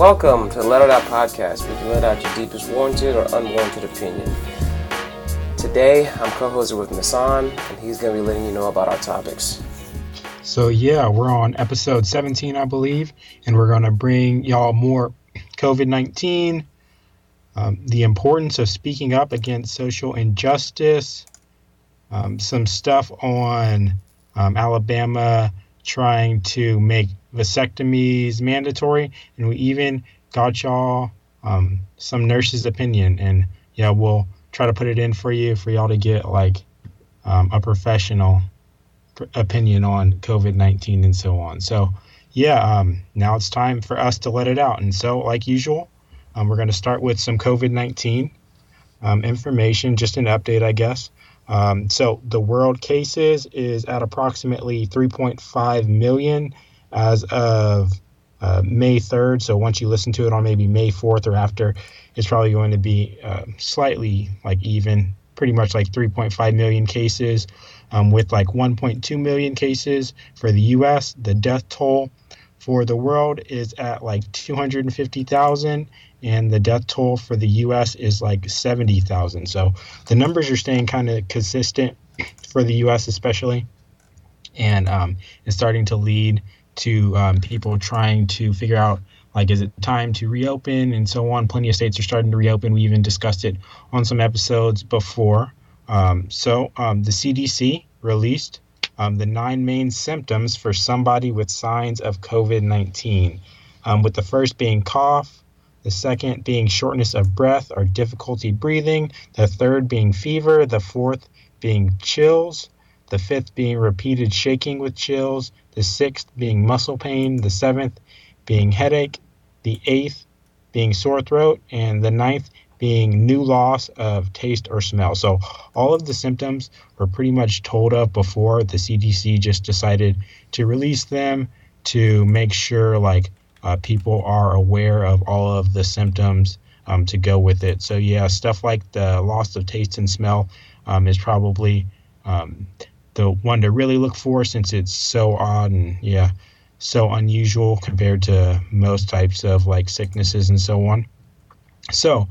Welcome to the Let It Out Podcast, where you can let out your deepest warranted or unwarranted opinion. Today, I'm co-hosting with Nissan, and he's going to be letting you know about our topics. So yeah, we're on episode 17, I believe, and we're going to bring y'all more COVID-19, the importance of speaking up against social injustice, some stuff on Alabama trying to make vasectomies mandatory, and we even got y'all some nurse's opinion, and yeah, we'll try to put it in for you for y'all to get like a professional opinion on COVID-19 and so on. So yeah, now it's time for us to let it out. And so like usual, we're going to start with some COVID-19 information, just an update, I guess. So the world cases is at approximately 3.5 million as of May 3rd. So once you listen to it on maybe May 4th or after, it's probably going to be slightly like even, pretty much like 3.5 million cases, with like 1.2 million cases for the U.S. The death toll for the world is at like 250,000, and the death toll for the U.S. is like 70,000. So the numbers are staying kind of consistent for the U.S. especially, and it's starting to lead to people trying to figure out, like, is it time to reopen and so on. Plenty of states are starting to reopen. We even discussed it on some episodes before. The CDC released the 9 main symptoms for somebody with signs of COVID-19, with the first being cough, the second being shortness of breath or difficulty breathing, the third being fever, the fourth being chills, the fifth being repeated shaking with chills, the sixth being muscle pain, the seventh being headache, the eighth being sore throat, and the ninth being new loss of taste or smell. So all of the symptoms were pretty much told of before. The CDC just decided to release them to make sure like people are aware of all of the symptoms to go with it. So yeah, stuff like the loss of taste and smell is probably the one to really look for, since it's so odd and yeah, so unusual compared to most types of like sicknesses and so on. So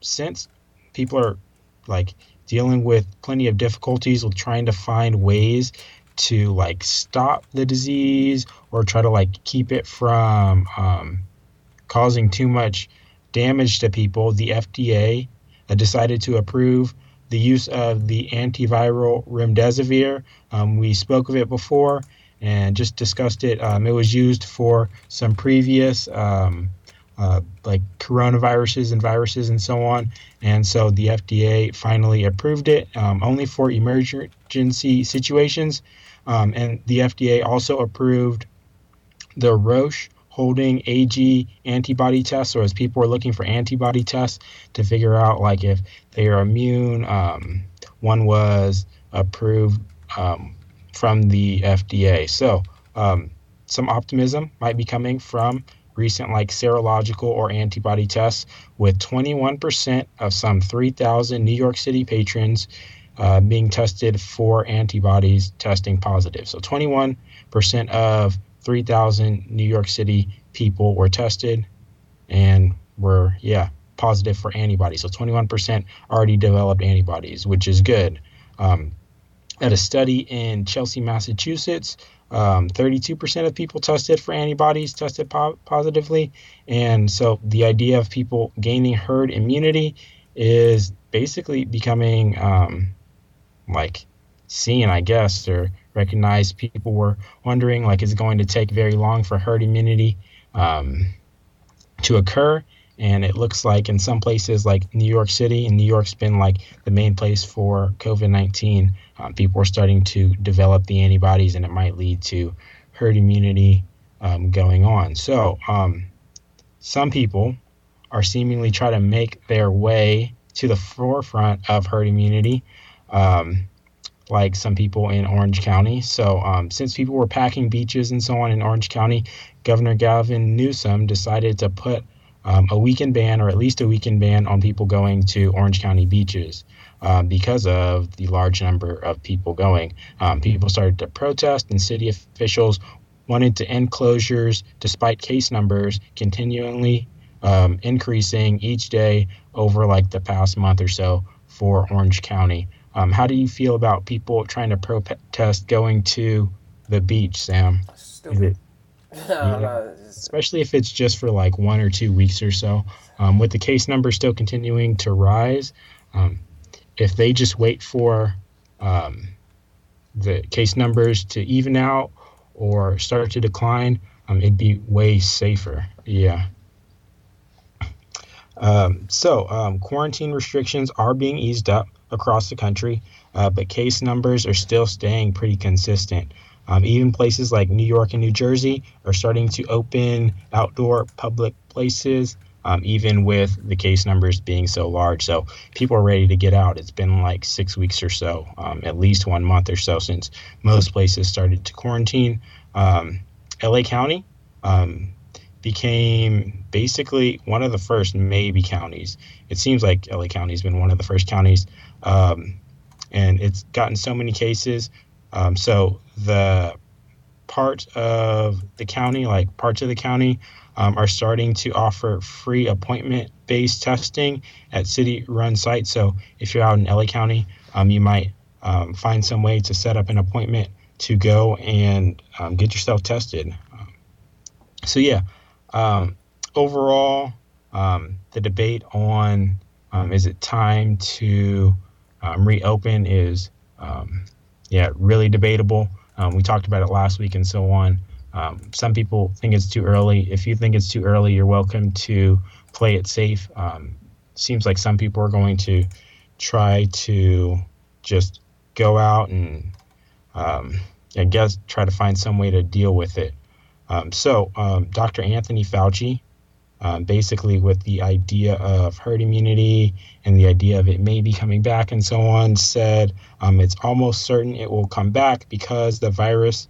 since people are like dealing with plenty of difficulties with trying to find ways to like stop the disease or try to like keep it from causing too much damage to people, the FDA decided to approve the use of the antiviral remdesivir. We spoke of it before and just discussed it. It was used for some previous like coronaviruses and viruses and so on. And so the FDA finally approved it, only for emergency situations. And the FDA also approved the Roche holding AG antibody tests, or as people are looking for antibody tests to figure out like if they are immune. One was approved from the FDA. So some optimism might be coming from recent like serological or antibody tests, with 21% of some 3,000 New York City patrons being tested for antibodies testing positive. So 21% of 3,000 New York City people were tested and were positive for antibodies. So 21% already developed antibodies, which is good. At a study in Chelsea, Massachusetts, 32% of people tested for antibodies tested positively. And so the idea of people gaining herd immunity is basically becoming like seen, I guess, or recognized. People were wondering, like, is it going to take very long for herd immunity to occur? And it looks like in some places like New York City, and New York's been like the main place for COVID-19, people are starting to develop the antibodies, and it might lead to herd immunity going on. So some people are seemingly trying to make their way to the forefront of herd immunity, like some people in Orange County. So since people were packing beaches and so on in Orange County, Governor Gavin Newsom decided to put a weekend ban, or at least a weekend ban, on people going to Orange County beaches because of the large number of people going. People started to protest, and city officials wanted to end closures despite case numbers continually increasing each day over like the past month or so for Orange County. How do you feel about people trying to protest going to the beach, Sam? Stupid. No, especially if it's just for like 1 or 2 weeks or so. With the case numbers still continuing to rise, if they just wait for the case numbers to even out or start to decline, it'd be way safer. Yeah. Quarantine restrictions are being eased up across the country, but case numbers are still staying pretty consistent. Even places like New York and New Jersey are starting to open outdoor public places, even with the case numbers being so large. So people are ready to get out. It's been like 6 weeks or so, at least 1 month or so since most places started to quarantine. LA County became basically one of the first maybe counties. It seems like LA County has been one of the first counties, and it's gotten so many cases. So the parts of the county, are starting to offer free appointment-based testing at city-run sites. So if you're out in LA County, you might find some way to set up an appointment to go and get yourself tested. Overall, the debate on is it time to reopen is really debatable. We talked about it last week and so on. Some people think it's too early. If you think it's too early, you're welcome to play it safe. Seems like some people are going to try to just go out and try to find some way to deal with it. Dr. Anthony Fauci, basically with the idea of herd immunity and the idea of it maybe coming back and so on, said it's almost certain it will come back because the virus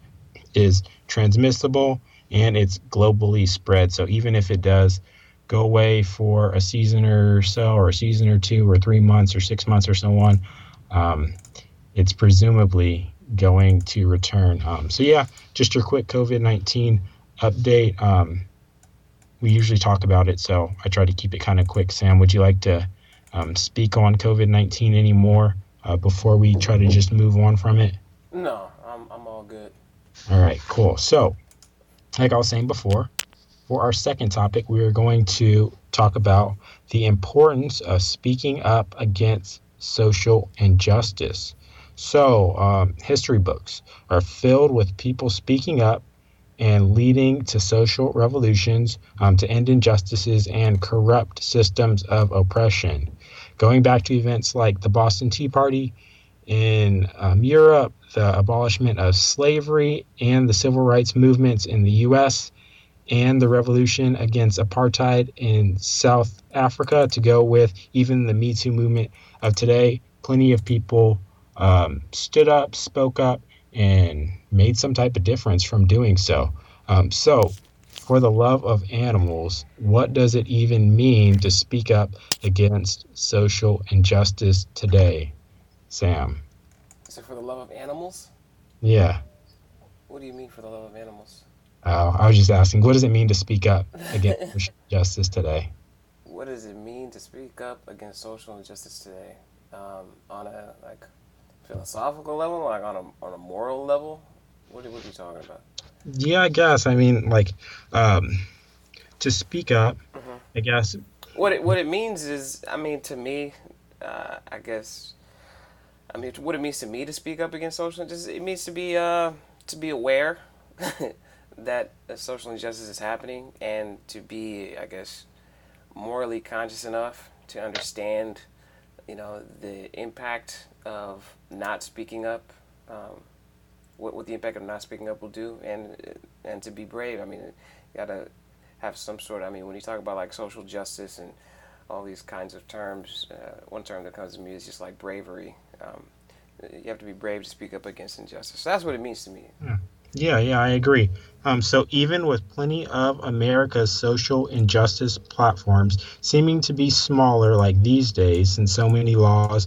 is transmissible and it's globally spread. So even if it does go away for a season or so, or a season or 2 or 3 months or 6 months or so on, it's presumably going to return. Just your quick COVID-19 update. We usually talk about it, so I try to keep it kind of quick. Sam, would you like to speak on COVID-19 anymore before we try to just move on from it? No, I'm all good. All right, cool. So, like I was saying before, for our second topic, we are going to talk about the importance of speaking up against social injustice. So, history books are filled with people speaking up and leading to social revolutions to end injustices and corrupt systems of oppression. Going back to events like the Boston Tea Party in Europe, the abolishment of slavery, and the civil rights movements in the U.S., and the revolution against apartheid in South Africa, to go with even the Me Too movement of today, plenty of people stood up, spoke up, and made some type of difference from doing so. For the love of animals, what does it even mean to speak up against social injustice today, Sam? Is it for the love of animals? Yeah. What do you mean for the love of animals? I was just asking, what does it mean to speak up against social injustice today? What does it mean to speak up against social injustice today? On a, like, philosophical level, like on a moral level? What are you talking about? Yeah, I guess. I mean, like, to speak up, mm-hmm. I guess. What it means is, I mean, to me, I guess, I mean, what it means to me to speak up against social injustice, it means to be aware that social injustice is happening, and to be, I guess, morally conscious enough to understand, you know, the impact of not speaking up, what the impact of not speaking up will do, and to be brave. I mean, you gotta have some sort of, I mean, when you talk about like social justice and all these kinds of terms, one term that comes to me is just like bravery. You have to be brave to speak up against injustice. So that's what it means to me. Yeah, I agree. So even with plenty of America's social injustice platforms seeming to be smaller like these days, and so many laws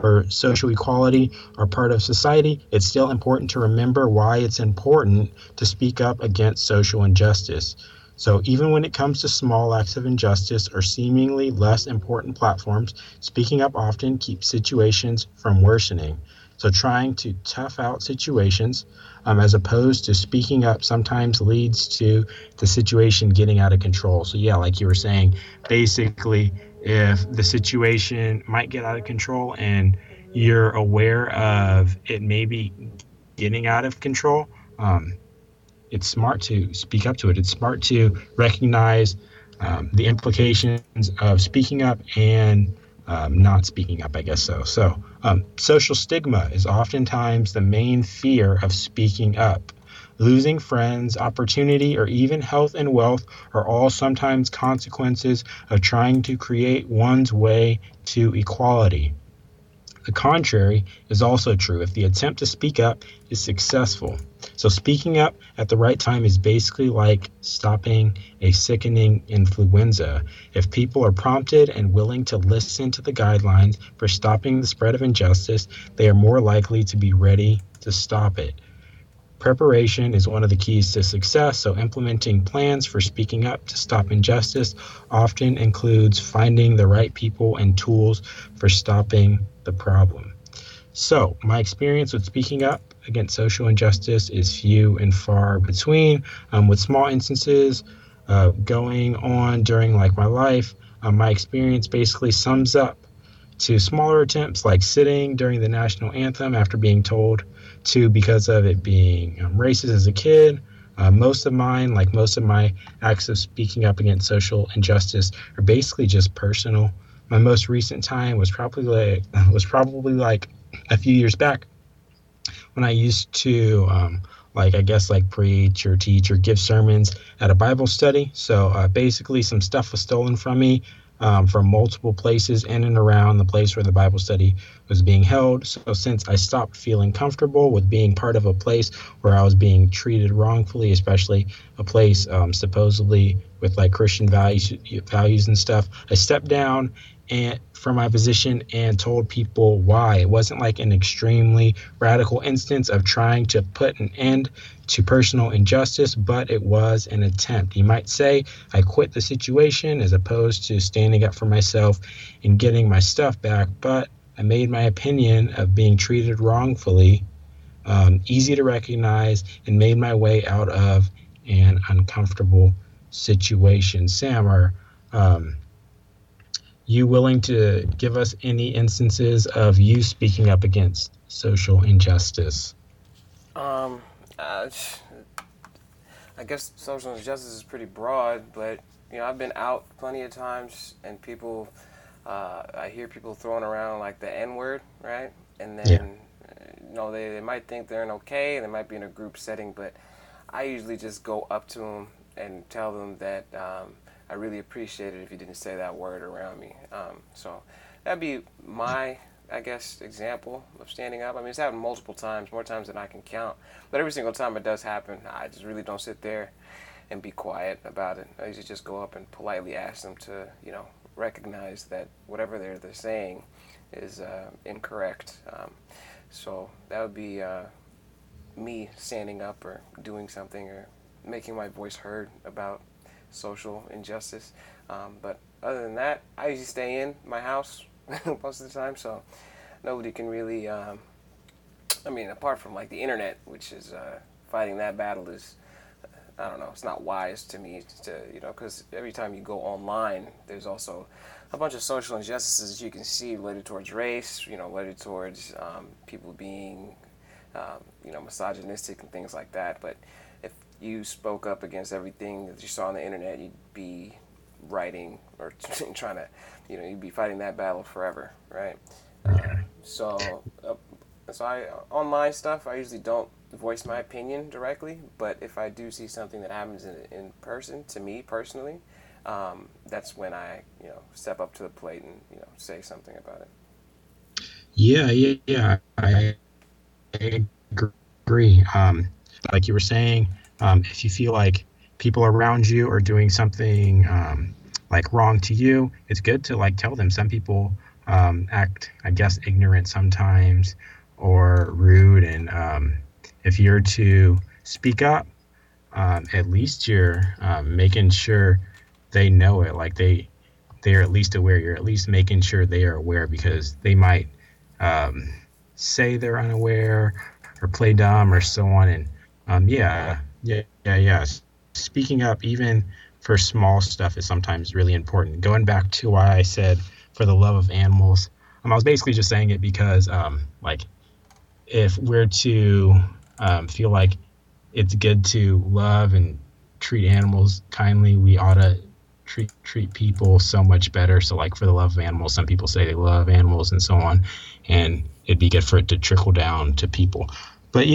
for social equality are part of society, it's still important to remember why it's important to speak up against social injustice. So even when it comes to small acts of injustice or seemingly less important platforms, speaking up often keeps situations from worsening. So trying to tough out situations as opposed to speaking up sometimes leads to the situation getting out of control. So yeah, like you were saying, basically if the situation might get out of control and you're aware of it maybe getting out of control, it's smart to speak up to it. It's smart to recognize the implications of speaking up and not speaking up, I guess so. So social stigma is oftentimes the main fear of speaking up. Losing friends, opportunity, or even health and wealth are all sometimes consequences of trying to create one's way to equality. The contrary is also true if the attempt to speak up is successful. So speaking up at the right time is basically like stopping a sickening influenza. If people are prompted and willing to listen to the guidelines for stopping the spread of injustice, they are more likely to be ready to stop it. Preparation is one of the keys to success, so implementing plans for speaking up to stop injustice often includes finding the right people and tools for stopping the problem. So my experience with speaking up against social injustice is few and far between, with small instances going on during like my life. My experience basically sums up to smaller attempts like sitting during the national anthem after being told to because of it being racist as a kid. Most of my acts of speaking up against social injustice are basically just personal. My most recent time was probably like a few years back when I used to preach or teach or give sermons at a Bible study. So basically some stuff was stolen from me from multiple places in and around the place where the Bible study was being held. So since I stopped feeling comfortable with being part of a place where I was being treated wrongfully, especially a place supposedly with like Christian values and stuff, I stepped down and from my position and told people why. It wasn't like an extremely radical instance of trying to put an end to personal injustice, but it was an attempt. You might say I quit the situation as opposed to standing up for myself and getting my stuff back, but I made my opinion of being treated wrongfully easy to recognize and made my way out of an uncomfortable situation. Sam, are you willing to give us any instances of you speaking up against social injustice? I guess social injustice is pretty broad, but you know, I've been out plenty of times, and people, I hear people throwing around like the N-word, right? And then, You know, they might think they're okay, they might be in a group setting, but I usually just go up to them and tell them that I really appreciate it if you didn't say that word around me. So that'd be my, I guess, example of standing up. I mean, it's happened multiple times, more times than I can count. But every single time it does happen, I just really don't sit there and be quiet about it. I usually just go up and politely ask them to, you know, recognize that whatever they're saying is incorrect. So that would be me standing up or doing something or making my voice heard about social injustice. But other than that, I usually stay in my house most of the time, so nobody can really, apart from like the internet, which is fighting that battle is, I don't know, it's not wise to me to, you know, because every time you go online, there's also a bunch of social injustices you can see related towards race, you know, related towards people being, you know, misogynistic and things like that. But if you spoke up against everything that you saw on the internet, you'd be writing or trying to, you know, you'd be fighting that battle forever, right? So online stuff, I usually don't voice my opinion directly, but if I do see something that happens in person, to me personally, that's when I, you know, step up to the plate and, you know, say something about it. Yeah, I agree. Like you were saying, if you feel like people around you are doing something like wrong to you, it's good to like tell them. Some people act, I guess, ignorant sometimes or rude. And if you're to speak up, at least you're making sure they know it. Like they're at least aware. You're at least making sure they are aware, because they might say they're unaware or play dumb or so on. And speaking up, even for small stuff, is sometimes really important. Going back to why I said for the love of animals, I was basically just saying it because if we're to feel like it's good to love and treat animals kindly, we ought to treat people so much better. So like for the love of animals, some people say they love animals and so on, and it'd be good for it to trickle down to people. But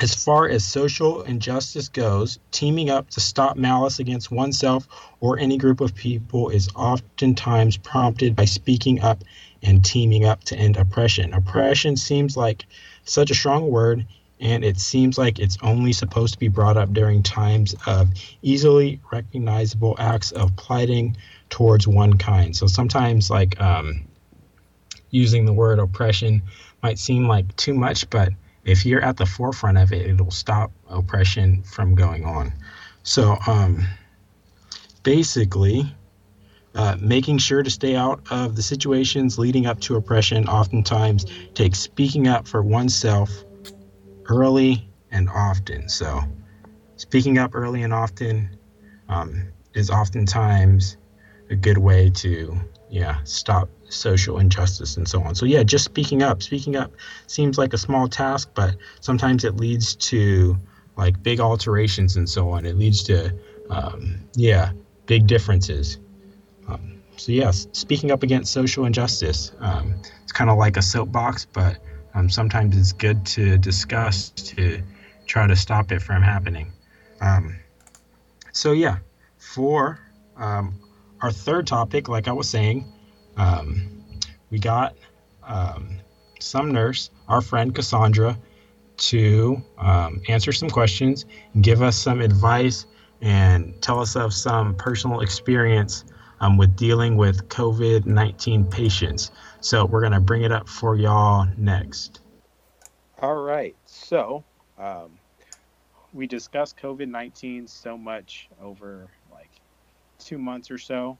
as far as social injustice goes, teaming up to stop malice against oneself or any group of people is oftentimes prompted by speaking up and teaming up to end oppression. Oppression seems like such a strong word, and it seems like it's only supposed to be brought up during times of easily recognizable acts of plighting towards one kind. So sometimes using the word oppression might seem like too much, but if you're at the forefront of it, it'll stop oppression from going on. So making sure to stay out of the situations leading up to oppression oftentimes takes speaking up for oneself early and often. So speaking up early and often is oftentimes a good way to stop social injustice and so on. So just speaking up. Speaking up seems like a small task, but sometimes it leads to like big alterations and so on. It leads to big differences. Speaking up against social injustice. It's kind of like a soapbox, but sometimes it's good to discuss to try to stop it from happening. For our third topic, like I was saying, we got some nurse, our friend Cassandra, to answer some questions, give us some advice, and tell us of some personal experience with dealing with COVID-19 patients. So we're going to bring it up for y'all next. All right. So we discussed COVID-19 so much over 2 months or so,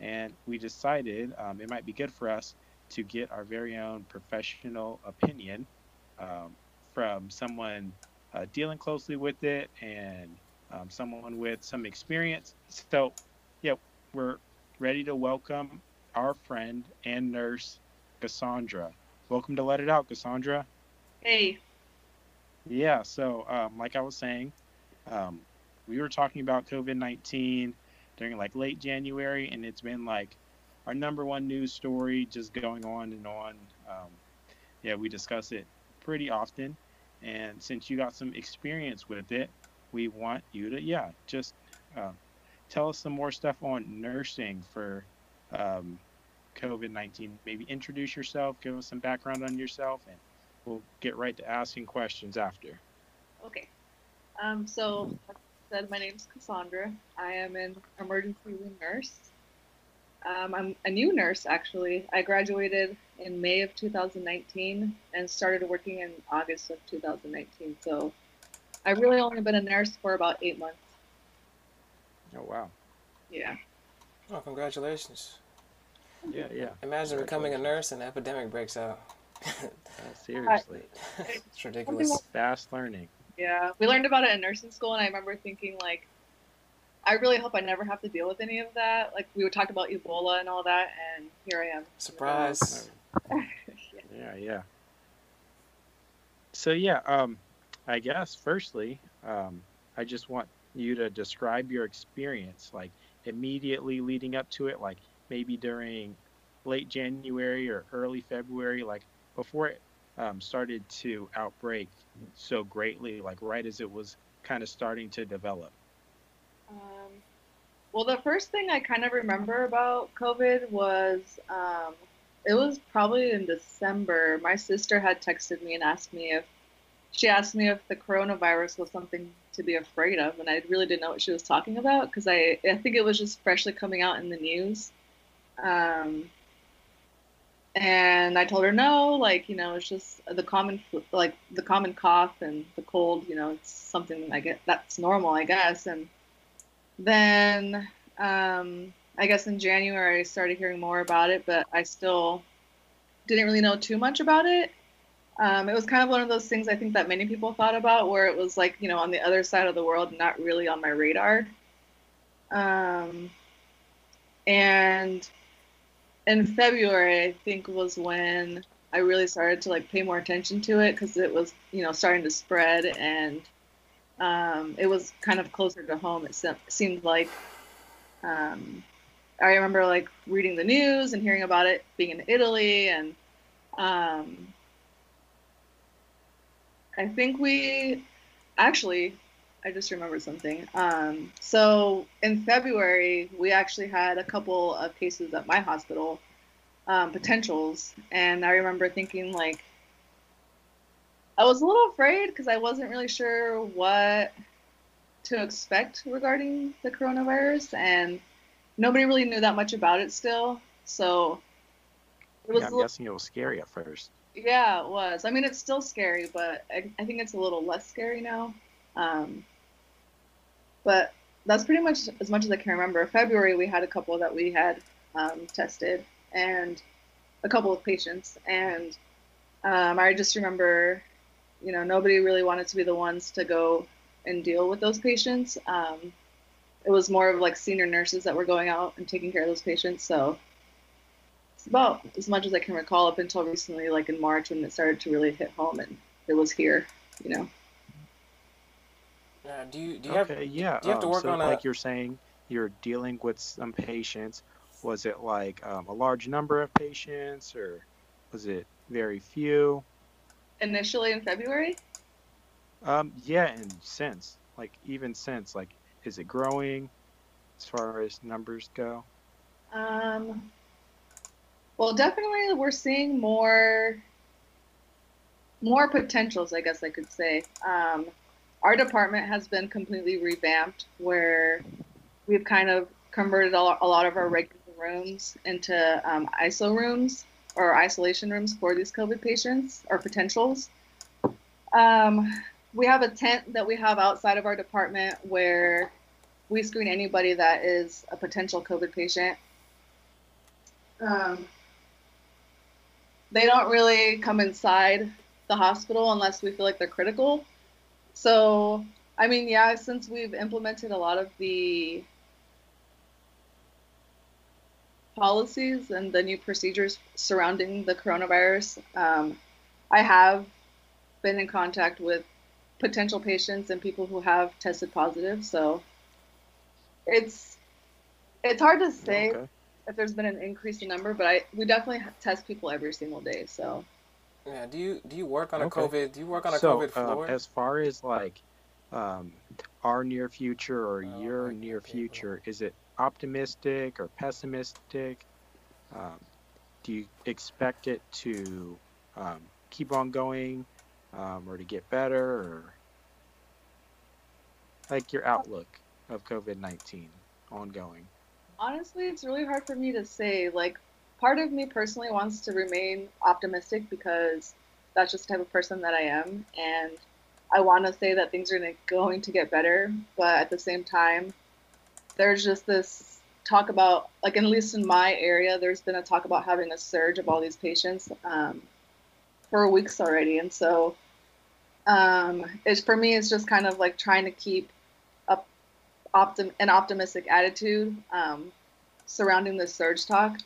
and we decided it might be good for us to get our very own professional opinion from someone dealing closely with it and someone with some experience. So, we're ready to welcome our friend and nurse, Cassandra. Welcome to Let It Out, Cassandra. Hey. Yeah, so like I was saying, we were talking about COVID-19 during late January, and it's been our number one news story, just going on and on. We discuss it pretty often, and since you got some experience with it, we want you to tell us some more stuff on nursing for COVID-19. Maybe introduce yourself, give us some background on yourself, and we'll get right to asking questions after. Okay. My name's Cassandra. I am an emergency room nurse. I'm a new nurse, actually. I graduated in May of 2019 and started working in August of 2019. So I've really only been a nurse for about 8 months. Oh, wow. Yeah. Oh, congratulations. Yeah. Imagine becoming a nurse and an epidemic breaks out. Seriously. It's ridiculous. Fast learning. Yeah, we learned about it in nursing school, and I remember thinking, I really hope I never have to deal with any of that. We would talk about Ebola and all that, and here I am. Surprise. Yeah. So, I guess, firstly, I just want you to describe your experience, immediately leading up to it, maybe during late January or early February, before it started to outbreak so greatly, right as it was kind of starting to develop? The first thing I kind of remember about COVID was it was probably in December. My sister had texted me and asked me if the coronavirus was something to be afraid of, and I really didn't know what she was talking about because I think it was just freshly coming out in the news. And I told her, no, like, you know, it's just the common, like the common cough and the cold, you know, it's something I get that's normal, I guess. And then I guess in January I started hearing more about it, but I still didn't really know too much about it. It was kind of one of those things I think that many people thought about, where it was like, you know, on the other side of the world, not really on my radar. And in February, I think, was when I really started to like pay more attention to it, because it was, you know, starting to spread, and it was kind of closer to home. It seemed like I remember like reading the news and hearing about it being in Italy, and I think we actually, I just remembered something. So in February, we actually had a couple of cases at my hospital, potentials. And I remember thinking, like, I was a little afraid because I wasn't really sure what to expect regarding the coronavirus. And nobody really knew that much about it still. So it was, yeah, I'm guessing it was scary at first. Yeah, it was. I mean, it's still scary, but I think it's a little less scary now. But that's pretty much as I can remember. February, we had a couple that we had tested, and a couple of patients. And I just remember, you know, nobody really wanted to be the ones to go and deal with those patients. It was more of like senior nurses that were going out and taking care of those patients. So it's about as much as I can recall up until recently, like in March, when it started to really hit home and it was here, you know. Do you have to work on like you're saying, you're dealing with some patients. Was it like a large number of patients, or was it very few? Initially in February? Yeah, and since. Like, even since. Like, is it growing as far as numbers go? Well, definitely we're seeing more potentials, I guess I could say. Our department has been completely revamped, where we've kind of converted a lot of our regular rooms into ISO rooms or isolation rooms for these COVID patients or potentials. We have a tent that we have outside of our department where we screen anybody that is a potential COVID patient. They don't really come inside the hospital unless we feel like they're critical. So, I mean, yeah, since we've implemented a lot of the policies and the new procedures surrounding the coronavirus, I have been in contact with potential patients and people who have tested positive. So it's hard to say if there's been an increased number, but we definitely test people every single day. So. Yeah. Do you work on a COVID? Do you work on a COVID floor? As far as like our near future or your near future, is it optimistic or pessimistic? Do you expect it to keep on going, or to get better, or like your outlook of COVID-19 ongoing? Honestly, it's really hard for me to say. Like, part of me personally wants to remain optimistic because that's just the type of person that I am. And I want to say that things are going to get better. But at the same time, there's just this talk about, like, at least in my area, there's been a talk about having a surge of all these patients for weeks already. And so for me, it's just kind of like trying to keep an optimistic attitude surrounding this surge talk,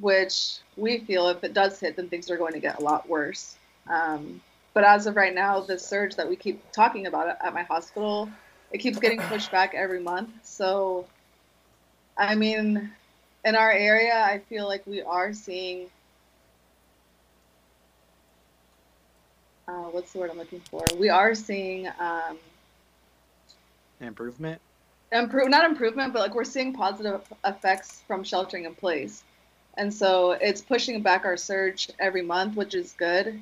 which we feel if it does hit, then things are going to get a lot worse. But as of right now, the surge that we keep talking about at my hospital, it keeps getting pushed back every month. So, I mean, in our area, I feel like we are seeing, what's the word I'm looking for? We are seeing not improvement, but like we're seeing positive effects from sheltering in place. And so it's pushing back our surge every month, which is good.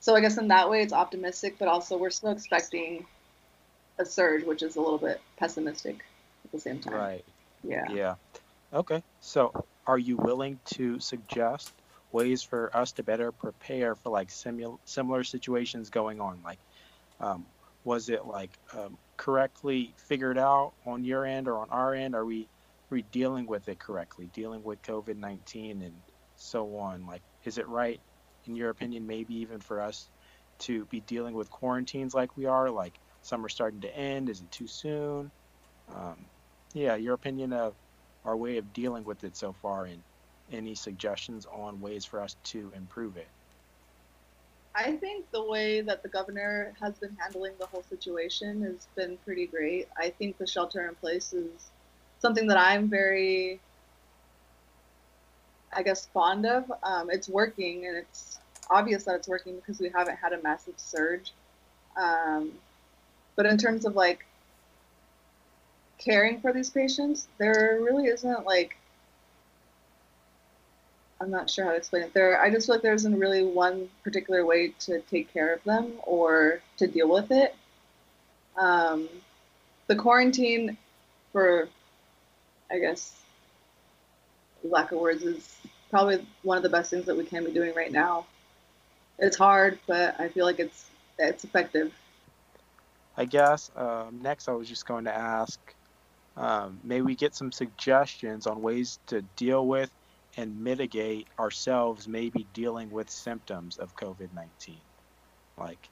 So I guess in that way, it's optimistic, but also we're still expecting a surge, which is a little bit pessimistic at the same time. Right. Yeah. Okay. So Are you willing to suggest ways for us to better prepare for like similar situations going on? Like, was it like correctly figured out on your end or on our end? Are we dealing with it correctly, dealing with COVID-19 and so on? Like, is it right, in your opinion, maybe even for us to be dealing with quarantines like we are? Like, some are starting to end. Is it too soon? Yeah, your opinion of our way of dealing with it so far and any suggestions on ways for us to improve it. I think the way that the governor has been handling the whole situation has been pretty great. I think the shelter in place is something that I'm very, I guess, fond of. It's working, and it's obvious that it's working because we haven't had a massive surge. But in terms of like caring for these patients, there really isn't like, I'm not sure how to explain it. I just feel like there isn't really one particular way to take care of them or to deal with it. The quarantine, for, I guess, lack of words, is probably one of the best things that we can be doing right now. It's hard, but I feel like it's effective. I guess next I was just going to ask, may we get some suggestions on ways to deal with and mitigate ourselves maybe dealing with symptoms of COVID-19, like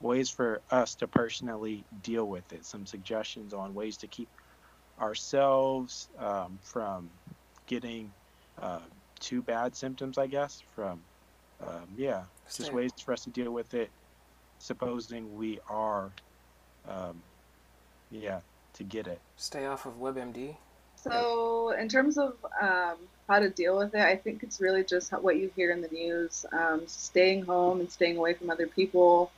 ways for us to personally deal with it, some suggestions on ways to keep ourselves from getting too bad symptoms, I guess, from, just ways for us to deal with it, supposing we are, to get it. Stay off of WebMD. So in terms of how to deal with it, I think it's really just what you hear in the news, staying home and staying away from other people.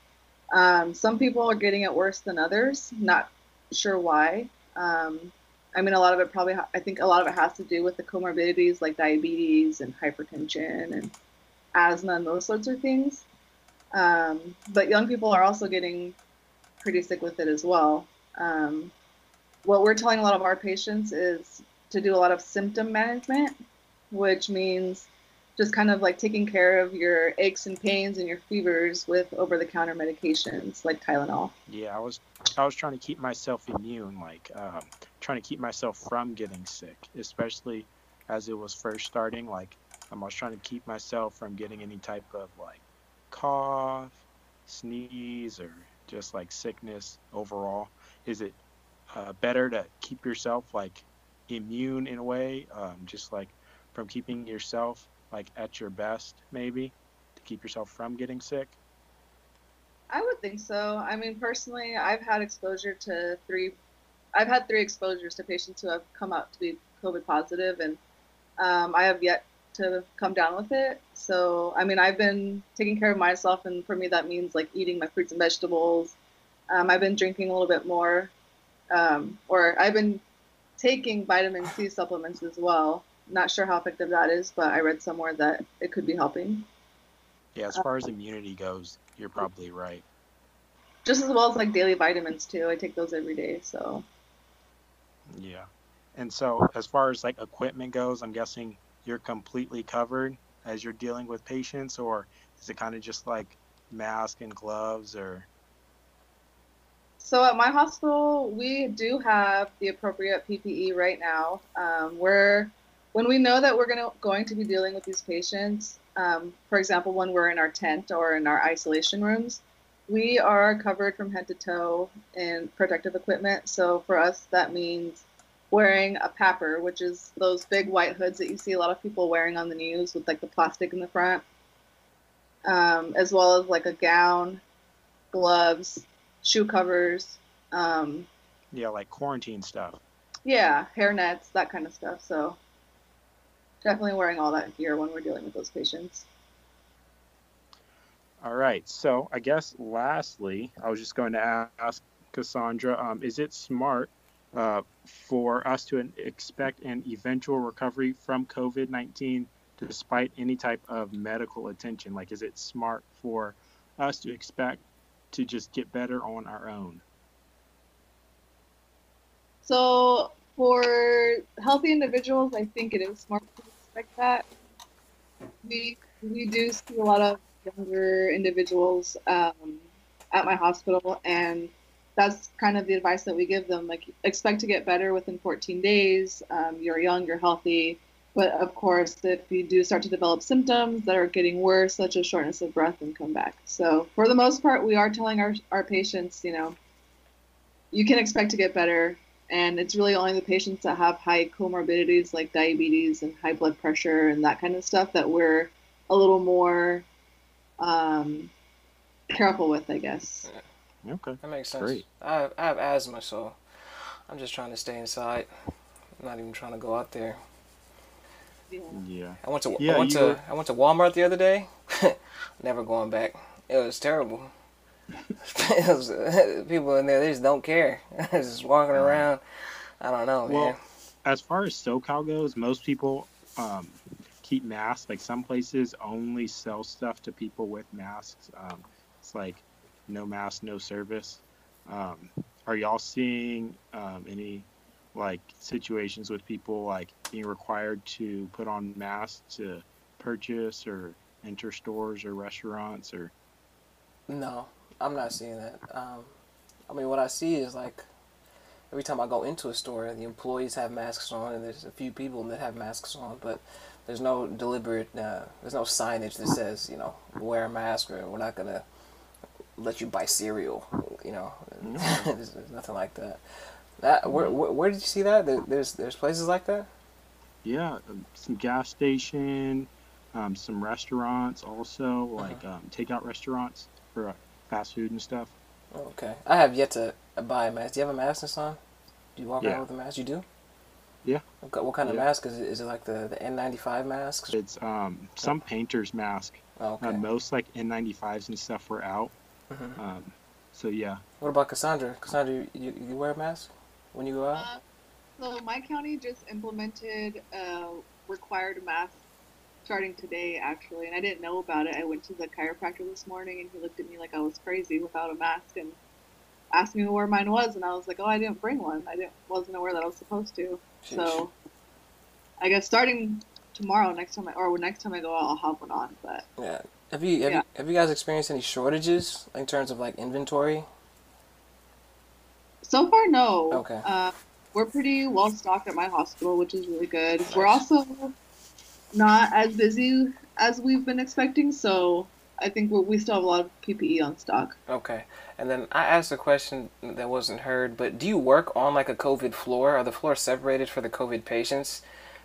Some people are getting it worse than others, not sure why. I mean, a lot of it probably, I think a lot of it has to do with the comorbidities like diabetes and hypertension and asthma and those sorts of things. But young people are also getting pretty sick with it as well. What we're telling a lot of our patients is to do a lot of symptom management, which means just kind of like taking care of your aches and pains and your fevers with over-the-counter medications like Tylenol. Yeah, I was trying to keep myself immune, like trying to keep myself from getting sick, especially as it was first starting. Like, I was trying to keep myself from getting any type of like cough, sneeze, or just like sickness overall. Is it better to keep yourself like immune in a way, just like from keeping yourself like at your best, maybe, to keep yourself from getting sick? I would think so. I mean, personally, I've had three exposures to patients who have come out to be COVID positive, and I have yet to come down with it. So, I mean, I've been taking care of myself, and for me, that means like eating my fruits and vegetables. I've been drinking a little bit more. Or I've been taking vitamin C supplements as well. Not sure how effective that is, but I read somewhere that it could be helping. Yeah, as far as immunity goes, you're probably right. Just as well as like daily vitamins too. I take those every day, so. Yeah. And so as far as like equipment goes, I'm guessing you're completely covered as you're dealing with patients, or is it kind of just like mask and gloves or? So at my hospital, we do have the appropriate PPE right now. When we know that we're going to be dealing with these patients, for example, when we're in our tent or in our isolation rooms, we are covered from head to toe in protective equipment. So for us, that means wearing a PAPR, which is those big white hoods that you see a lot of people wearing on the news with like the plastic in the front, as well as like a gown, gloves, shoe covers, like quarantine stuff, hair nets, that kind of stuff. So definitely wearing all that gear when we're dealing with those patients. All right, so I guess lastly, I was just going to ask Cassandra, is it smart for us to expect an eventual recovery from COVID-19 despite any type of medical attention? Like, is it smart for us to expect to just get better on our own? So for healthy individuals, I think it is smart to expect that. We do see a lot of younger individuals at my hospital, and that's kind of the advice that we give them. Like, expect to get better within 14 days. You're young, you're healthy. But of course, if you do start to develop symptoms that are getting worse, such as shortness of breath, and come back. So for the most part, we are telling our patients, you know, you can expect to get better. And it's really only the patients that have high comorbidities like diabetes and high blood pressure and that kind of stuff that we're a little more careful with, I guess. Okay. That makes sense. Great. I have asthma, so I'm just trying to stay inside. I'm not even trying to go out there. Yeah. I went to Walmart the other day. Never going back. It was terrible. People in there, they just don't care. Just walking around. I don't know, man. As far as SoCal goes, most people keep masks. Like, some places only sell stuff to people with masks. It's like no mask, no service. Are y'all seeing any like situations with people like being required to put on masks to purchase or enter stores or restaurants? Or no, I'm not seeing that. I mean, what I see is like every time I go into a store, the employees have masks on, and there's a few people that have masks on, but there's no deliberate, there's no signage that says, you know, wear a mask or we're not gonna let you buy cereal, you know. There's nothing like that. Where did you see that? There's places like that? Yeah, some gas station, some restaurants also, like takeout restaurants for fast food and stuff. Okay. I have yet to buy a mask. Do you have a mask, Nissan? Do you walk around with a mask? You do? Yeah. Okay. What kind of mask? Is it like the N95 masks? It's some painter's mask. Oh, okay. Most like N95s and stuff were out. Mm-hmm. So yeah. What about Cassandra? Cassandra, you wear a mask when you go out? So my county just implemented required masks starting today, actually, and I didn't know about it. I went to the chiropractor this morning, and he looked at me like I was crazy without a mask and asked me where mine was, and I was like, oh, I didn't bring one. I wasn't aware that I was supposed to. Jeez. So I guess starting tomorrow, next time I go out, I'll have one on. But yeah. Have you guys experienced any shortages in terms of like inventory? So far, no. Okay. We're pretty well stocked at my hospital, which is really good. Nice. We're also not as busy as we've been expecting, so I think we still have a lot of PPE on stock. Okay. And then I asked a question that wasn't heard, but do you work on like a COVID floor? Are the floors separated for the COVID patients?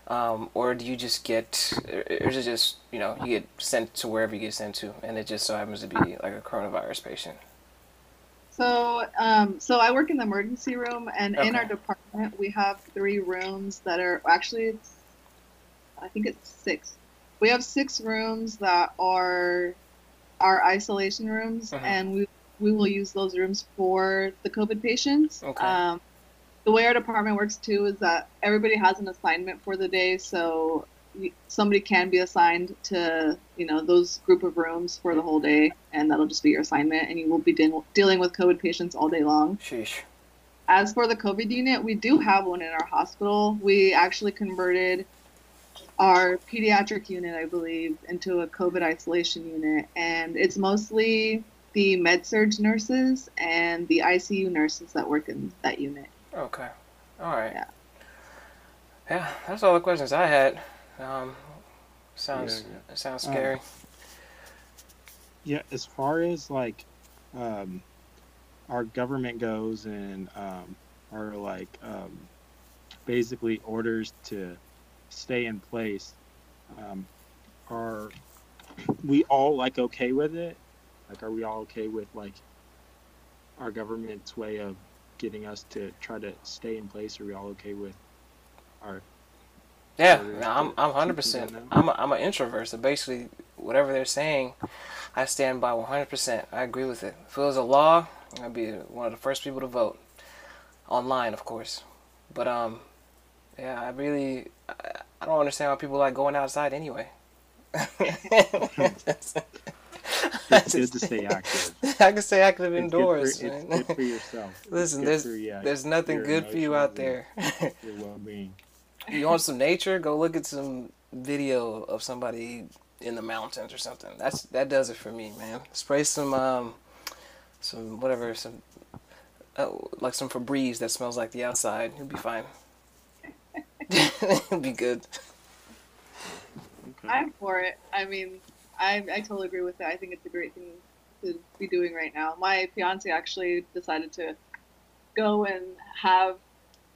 Or do you just you get sent to wherever you get sent to, and it just so happens to be like a coronavirus patient? So I work in the emergency room, and in our department we have 3 rooms that are actually, I think it's 6. We have 6 rooms that are our isolation rooms, and we will use those rooms for the COVID patients. Okay. The way our department works, too, is that everybody has an assignment for the day, so somebody can be assigned to, you know, those group of rooms for the whole day, and that'll just be your assignment, and you will be dealing with COVID patients all day long. Sheesh. As for the COVID unit, we do have one in our hospital. We actually converted our pediatric unit, I believe, into a COVID isolation unit, and it's mostly the med-surg nurses and the ICU nurses that work in that unit. Okay. All right. Yeah. Yeah, that's all the questions I had. Sounds scary. Yeah, as far as like our government goes and our like basically orders to stay in place, are we all like okay with it? Like, are we all okay with like our government's way of getting us to try to stay in place? Are we all okay with our... Yeah, I'm 100%. I'm an introvert, so basically whatever they're saying, I stand by 100%. I agree with it. If it was a law, I'd be one of the first people to vote. Online, of course. But, yeah, I don't understand why people like going outside anyway. It's good to stay active. I can stay active indoors. It's good for yourself. Listen, there's nothing good for you out there. Your well-being. You want some nature? Go look at some video of somebody in the mountains or something. That does it for me, man. Spray some Febreze that smells like the outside. You'll be fine. It'll be good. Okay. I'm for it. I mean, I totally agree with it. I think it's a great thing to be doing right now. My fiance actually decided to go and have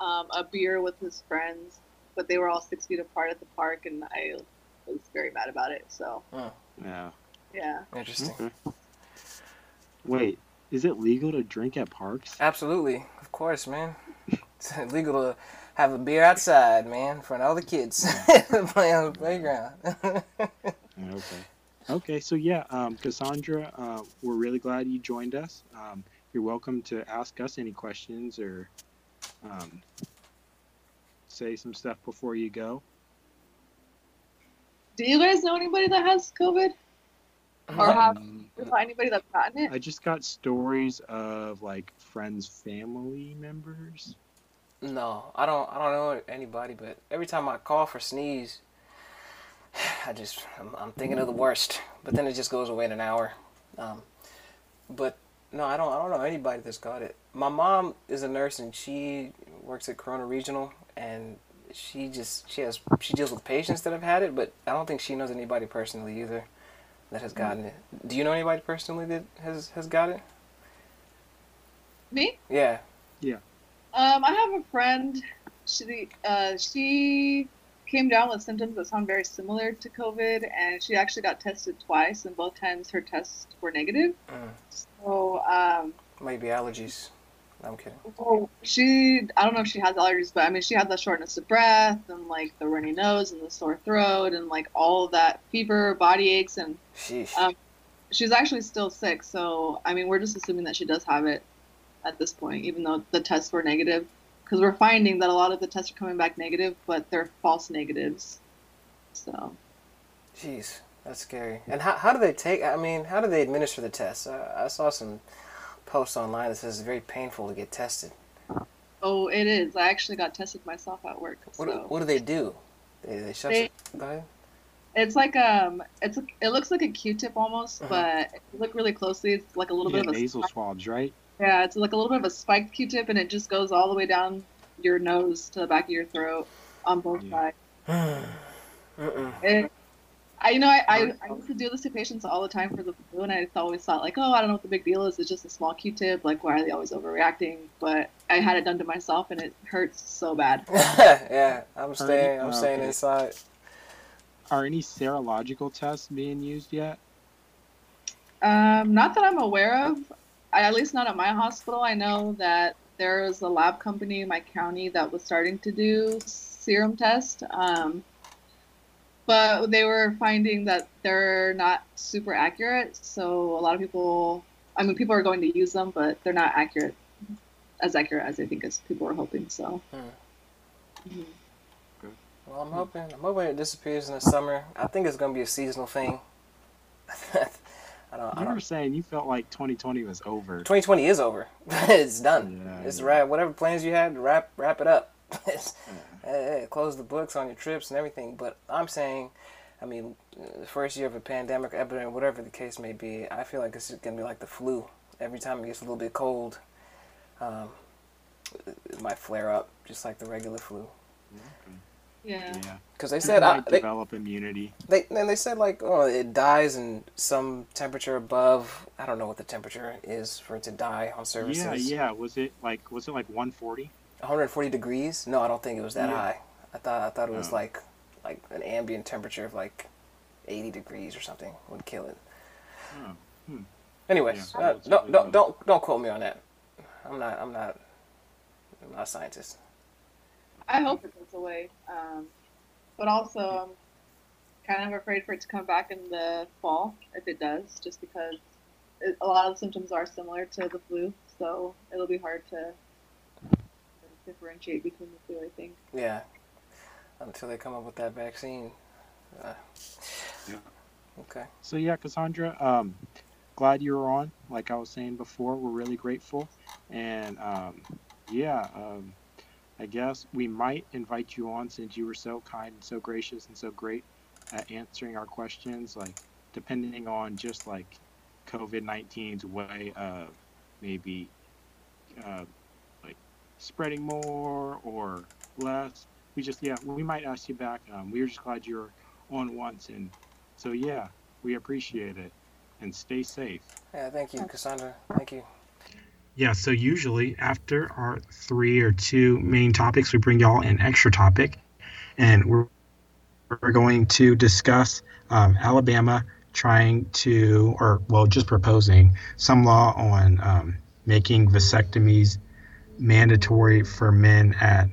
a beer with his friends, but they were all 6 feet apart at the park, and I was very mad about it. So, yeah, interesting. Okay. Wait, is it legal to drink at parks? Absolutely, of course, man. It's illegal to have a beer outside, man, in front of all the kids playing on the playground. Okay. So yeah, Cassandra, we're really glad you joined us. You're welcome to ask us any questions or say some stuff before you go. Do you guys know anybody that has COVID? Or have anybody that's gotten it? I just got stories of like friends, family members. No, I don't know anybody, but every time I cough or sneeze, I'm thinking of the worst, but then it just goes away in an hour. But no, I don't know anybody that's got it. My mom is a nurse and she works at Corona Regional, and she deals with patients that have had it, but I don't think she knows anybody personally either that has gotten it. Do you know anybody personally that has got it? Me? Yeah. I have a friend. She came down with symptoms that sound very similar to COVID, and she actually got tested twice, and both times her tests were negative. So maybe allergies. I'm kidding. Well, I don't know if she has allergies, but I mean, she had the shortness of breath and like the runny nose and the sore throat and like all that fever, body aches, and she's actually still sick. So I mean, we're just assuming that she does have it at this point, even though the tests were negative, because we're finding that a lot of the tests are coming back negative, but they're false negatives. So. Jeez, that's scary. And how do they administer the tests? I saw some post online that says it's very painful to get tested. Oh, it is. I actually got tested myself at work. What do they do? They shove it. Go ahead. It's like it looks like a Q-tip almost, but if you look really closely, it's like a little bit of a nasal swabs, right? Yeah, it's like a little bit of a spiked Q-tip, and it just goes all the way down your nose to the back of your throat on both sides. I used to do this to patients all the time for the flu, and I always thought, like, oh, I don't know what the big deal is. It's just a small Q-tip. Like, why are they always overreacting? But I had it done to myself, and it hurts so bad. Yeah, I'm staying inside. Are any serological tests being used yet? Not that I'm aware of. At least not at my hospital. I know that there was a lab company in my county that was starting to do serum tests. But they were finding that they're not super accurate, so a lot of people are going to use them, but they're not accurate as I think as people were hoping, so. Well, I'm hoping it disappears in the summer. I think it's going to be a seasonal thing. You were saying you felt like 2020 was over. 2020 is over. It's done. Yeah, it's right. Whatever plans you had, wrap it up. Close the books on your trips and everything. But I'm saying, I mean, the first year of a pandemic, epidemic, whatever the case may be, I feel like it's going to be like the flu. Every time it gets a little bit cold, it might flare up just like the regular flu. Yeah. Because they said... develop immunity. They said, like, oh, it dies in some temperature above... I don't know what the temperature is for it to die on surfaces. Yeah. Was it like 140? 140 degrees? No, I don't think it was that high. I thought it was like an ambient temperature of like 80 degrees or something would kill it. Oh. Hmm. Anyways, don't quote me on that. I'm not a scientist. I hope it goes away, but also I'm kind of afraid for it to come back in the fall if it does, just because a lot of the symptoms are similar to the flu, so it'll be hard to differentiate between the two, I think. Yeah, until they come up with that vaccine. Okay. So yeah, Cassandra, glad you were on. Like I was saying before, we're really grateful. And I guess we might invite you on since you were so kind and so gracious and so great at answering our questions, like depending on just like COVID-19's way of maybe like spreading more or less. We might ask you back. We were just glad you were on once. And so, yeah, we appreciate it. And stay safe. Yeah, thank you, Cassandra. Thank you. Yeah, so usually after our three or two main topics, we bring y'all an extra topic. And we're going to discuss Alabama proposing some law on making vasectomies mandatory for men at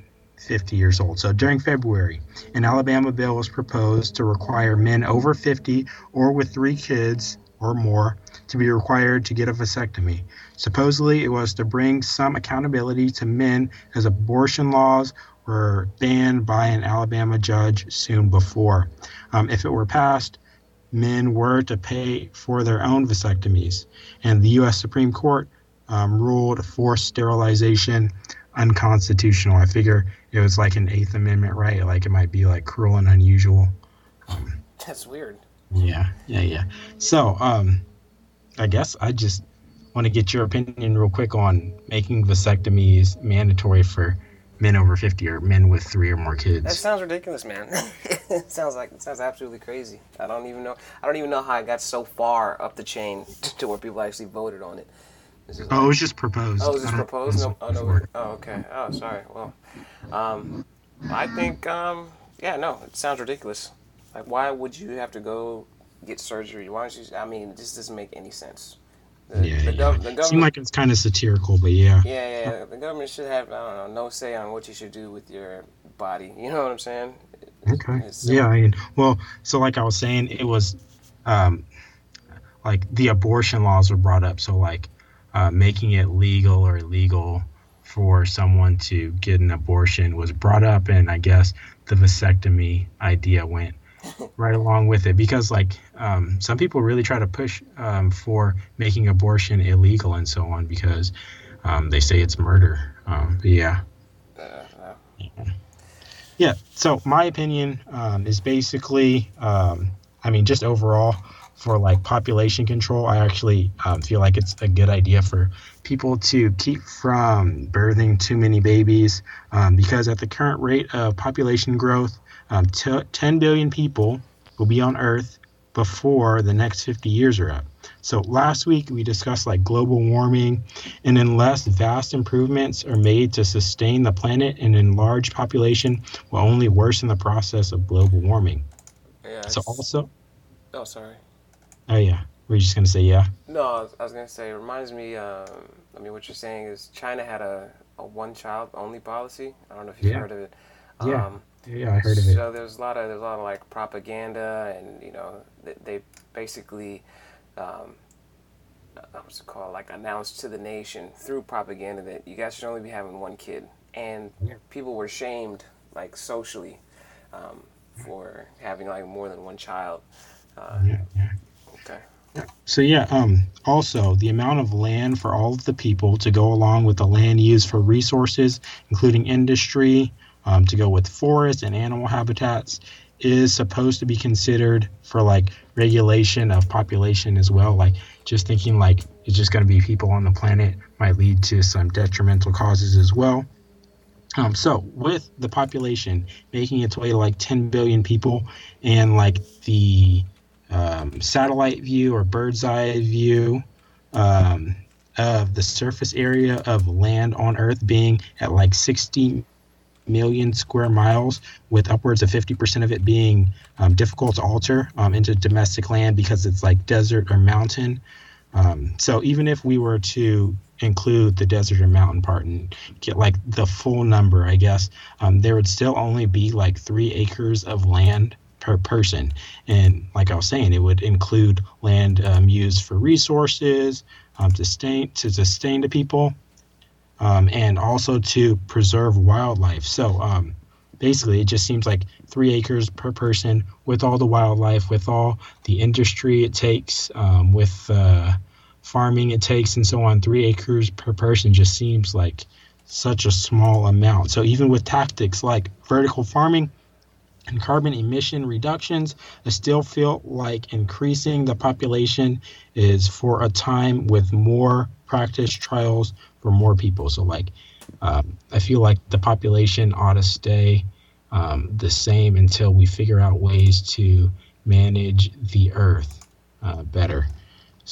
50 years old. So during February, an Alabama bill was proposed to require men over 50 or with 3 kids or more to be required to get a vasectomy. Supposedly, it was to bring some accountability to men, as abortion laws were banned by an Alabama judge soon before. If it were passed, men were to pay for their own vasectomies, and the U.S. Supreme Court ruled forced sterilization unconstitutional. I figure it was like an Eighth Amendment right, like it might be like cruel and unusual. That's weird. Yeah. So, I guess I just want to get your opinion real quick on making vasectomies mandatory for men over 50 or men with 3 or more kids. That sounds ridiculous, man. It sounds absolutely crazy. I don't even know how I got so far up the chain to where people actually voted on it. It was just proposed. Oh, it was just proposed? No. Oh, okay. Oh, sorry. Well, I think, it sounds ridiculous. Like, why would you have to go get surgery? Why don't you? I mean, this doesn't make any sense. The government seems like it's kind of satirical, but yeah. Yeah. The government should have, no say on what you should do with your body. You know what I'm saying? Okay. So like I was saying, it was, like the abortion laws were brought up. So like, making it legal or illegal for someone to get an abortion was brought up, and I guess the vasectomy idea went right along with it, because like some people really try to push for making abortion illegal and so on, because they say it's murder. So my opinion is basically, just overall for like population control, I actually feel like it's a good idea for people to keep from birthing too many babies, because at the current rate of population growth, 10 billion people will be on Earth before the next 50 years are up. So last week we discussed like global warming, and unless vast improvements are made to sustain the planet, an enlarged population will only worsen the process of global warming. Yeah, so also... Oh, sorry. Oh, yeah. Were you just going to say yeah? No, I was going to say, it reminds me, what you're saying is China had a one-child only policy. I don't know if you've heard of it. Yeah, I heard of it. So there's a lot of like propaganda, and they basically, announced to the nation through propaganda that you guys should only be having one kid, and people were shamed like socially for having like more than one child. Okay. So also the amount of land for all of the people to go along with the land used for resources, including industry, to go with forests and animal habitats, is supposed to be considered for like regulation of population as well. Like just thinking like it's just going to be people on the planet might lead to some detrimental causes as well. So with the population making its way to like 10 billion people, and like the satellite view or bird's eye view of the surface area of land on Earth being at like 60 million square miles, with upwards of 50% of it being difficult to alter into domestic land because it's like desert or mountain. So even if we were to include the desert or mountain part and get like the full number, I guess, there would still only be like 3 acres of land per person. And like I was saying, it would include land used for resources, to sustain the people. And also to preserve wildlife. So basically, it just seems like 3 acres per person, with all the wildlife, with all the industry it takes, with farming it takes and so on, 3 acres per person just seems like such a small amount. So even with tactics like vertical farming and carbon emission reductions, I still feel like increasing the population is for a time with more practice trials for more people. So like, I feel like the population ought to stay the same until we figure out ways to manage the earth better.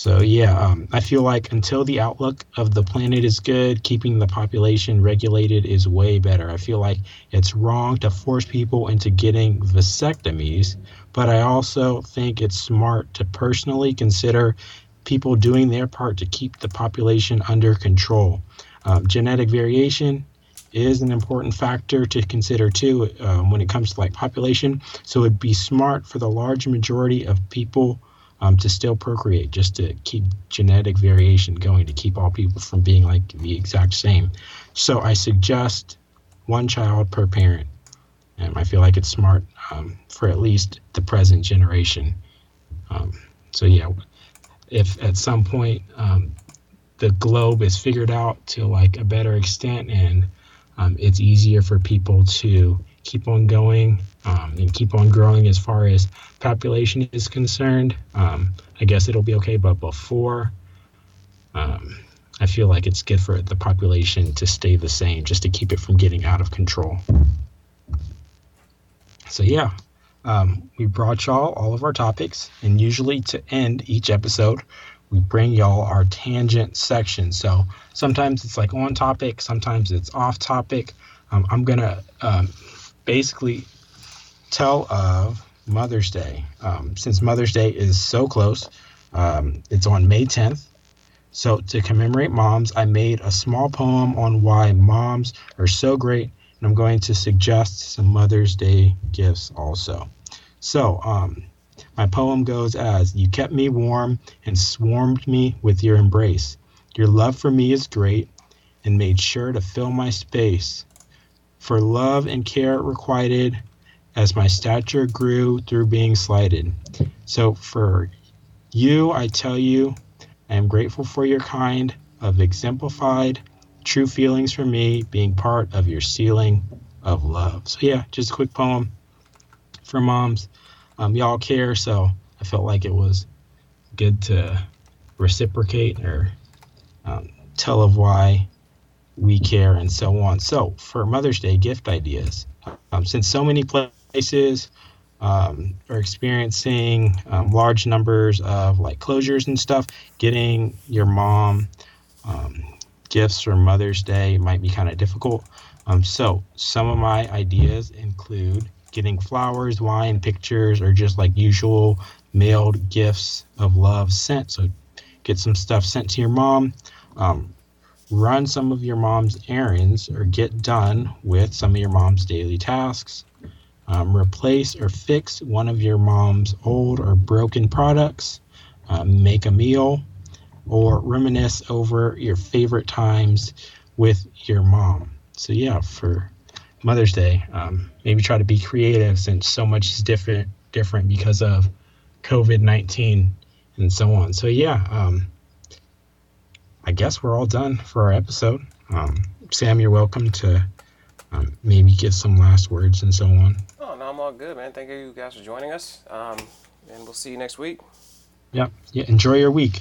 So yeah, I feel like until the outlook of the planet is good, keeping the population regulated is way better. I feel like it's wrong to force people into getting vasectomies, but I also think it's smart to personally consider people doing their part to keep the population under control. Genetic variation is an important factor to consider too when it comes to like population. So it'd be smart for the large majority of people to still procreate, just to keep genetic variation going, to keep all people from being like the exact same. So I suggest 1 child per parent, and I feel like it's smart for at least the present generation. So yeah, if at some point the globe is figured out to like a better extent, and it's easier for people to keep on going and keep on growing as far as population is concerned, I guess it'll be okay. But before, I feel like it's good for the population to stay the same, just to keep it from getting out of control. So yeah, we brought y'all all of our topics, and usually to end each episode, we bring y'all our tangent section. So sometimes it's like on topic, sometimes it's off topic. I'm gonna basically tell of Mother's Day. Since Mother's Day is so close, it's on May 10th. So to commemorate moms, I made a small poem on why moms are so great, and I'm going to suggest some Mother's Day gifts also. So my poem goes as, you kept me warm and swarmed me with your embrace. Your love for me is great and made sure to fill my space. For love and care requited, as my stature grew through being slighted. So for you, I tell you, I am grateful for your kind of exemplified true feelings for me, being part of your ceiling of love. So yeah, just a quick poem for moms. Y'all care, so I felt like it was good to reciprocate or tell of why we care and so on. So for Mother's Day gift ideas, since so many places are experiencing large numbers of like closures and stuff, getting your mom gifts for Mother's Day might be kind of difficult. So some of my ideas include getting flowers, wine, pictures, or just like usual mailed gifts of love sent. So get some stuff sent to your mom. Run some of your mom's errands or get done with some of your mom's daily tasks. Replace or fix one of your mom's old or broken products. Make a meal or reminisce over your favorite times with your mom. So yeah, for Mother's Day, maybe try to be creative since so much is different because of COVID-19 and so on. So yeah, I guess we're all done for our episode. Sam, you're welcome to maybe get some last words and so on. Oh, no, I'm all good, man. Thank you guys for joining us, and we'll see you next week. Yeah, enjoy your week.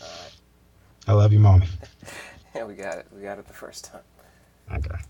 All right. I love you, Mommy. Yeah, we got it the first time. Okay.